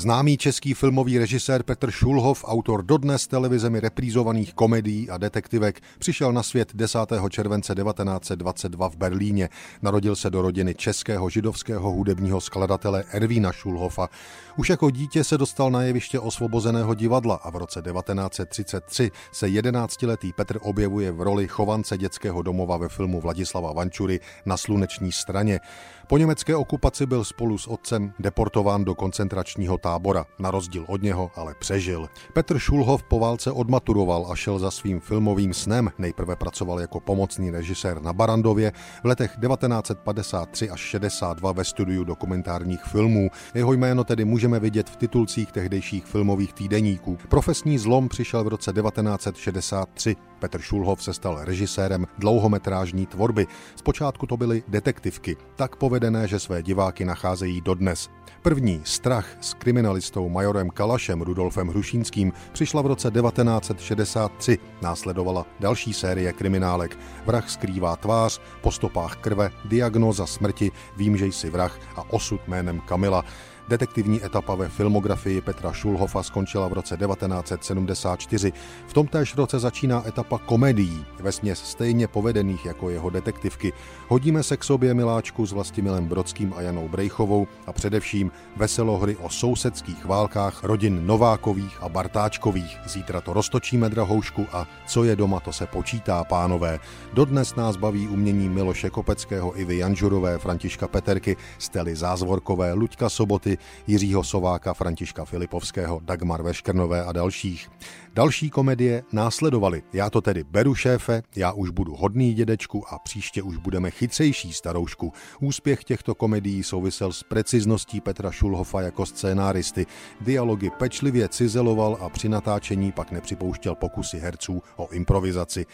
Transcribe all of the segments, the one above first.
Známý český filmový režisér Petr Schulhoff, autor dodnes televizemi reprízovaných komedií a detektivek, přišel na svět 10. července 1922 v Berlíně. Narodil se do rodiny českého židovského hudebního skladatele Ervína Schulhoffa. Už jako dítě se dostal na jeviště Osvobozeného divadla a v roce 1933 se 11-letý Petr objevuje v roli chovance dětského domova ve filmu Vladislava Vančury Na sluneční straně. Po německé okupaci byl spolu s otcem deportován do koncentračního tábora. Na rozdíl od něho ale přežil. Petr Schulhoff po válce odmaturoval a šel za svým filmovým snem. Nejprve pracoval jako pomocný režisér na Barrandově, v letech 1953 až 1962 ve studiu dokumentárních filmů. Jeho jméno tedy můžeme vidět v titulcích tehdejších filmových týdeníků. Profesní zlom přišel v roce 1963. Petr Schulhoff se stal režisérem dlouhometrážní tvorby. Zpočátku to byly detektivky, tak povedené, že své diváky nacházejí dodnes. První, Strach, s kriminalistou majorem Kalašem Rudolfem Hrušínským, přišla v roce 1963. Následovala další série kriminálek. Vrah skrývá tvář, Po stopách krve, Diagnóza smrti, Vím, že jsi vrah a Osud jménem Kamila. Detektivní etapa ve filmografii Petra Schulhoffa skončila v roce 1974. V tomtéž roce začíná etapa komedií, vesměs stejně povedených jako jeho detektivky. Hodíme se k sobě, miláčku, s Vlastimilem Brodským a Janou Brejchovou a především veselohry o sousedských válkách rodin Novákových a Bartáčkových. Zítra to roztočíme, drahoušku, a co je doma, to se počítá, pánové. Dodnes nás baví umění Miloše Kopeckého, Ivy Janžurové, Františka Peterky, Stely Zázvorkové, Luďka Soboty, Jiřího Sováka, Františka Filipovského, Dagmar Veškrnové a dalších. Další komedie následovaly. Já to tedy beru, šéfe, Já už budu hodný, dědečku, a Příště už budeme chytřejší, staroušku. Úspěch těchto komedií souvisel s precizností Petra Schulhoffa jako scénáristy. Dialogy pečlivě cizeloval a při natáčení pak nepřipouštěl pokusy herců o improvizaci.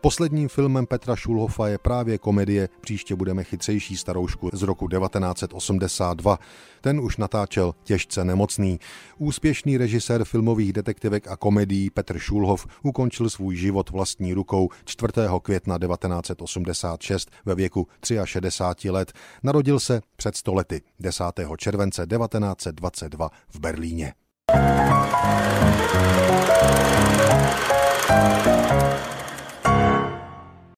Posledním filmem Petra Schulhoffa je právě komedie Příště budeme chytřejší, staroušku z roku 1982. Ten už natáčel těžce nemocný. Úspěšný režisér filmových detektivek a komedií Petr Schulhoff ukončil svůj život vlastní rukou 4. května 1986 ve věku 63 let. Narodil se před 100 lety 10. července 1922 v Berlíně.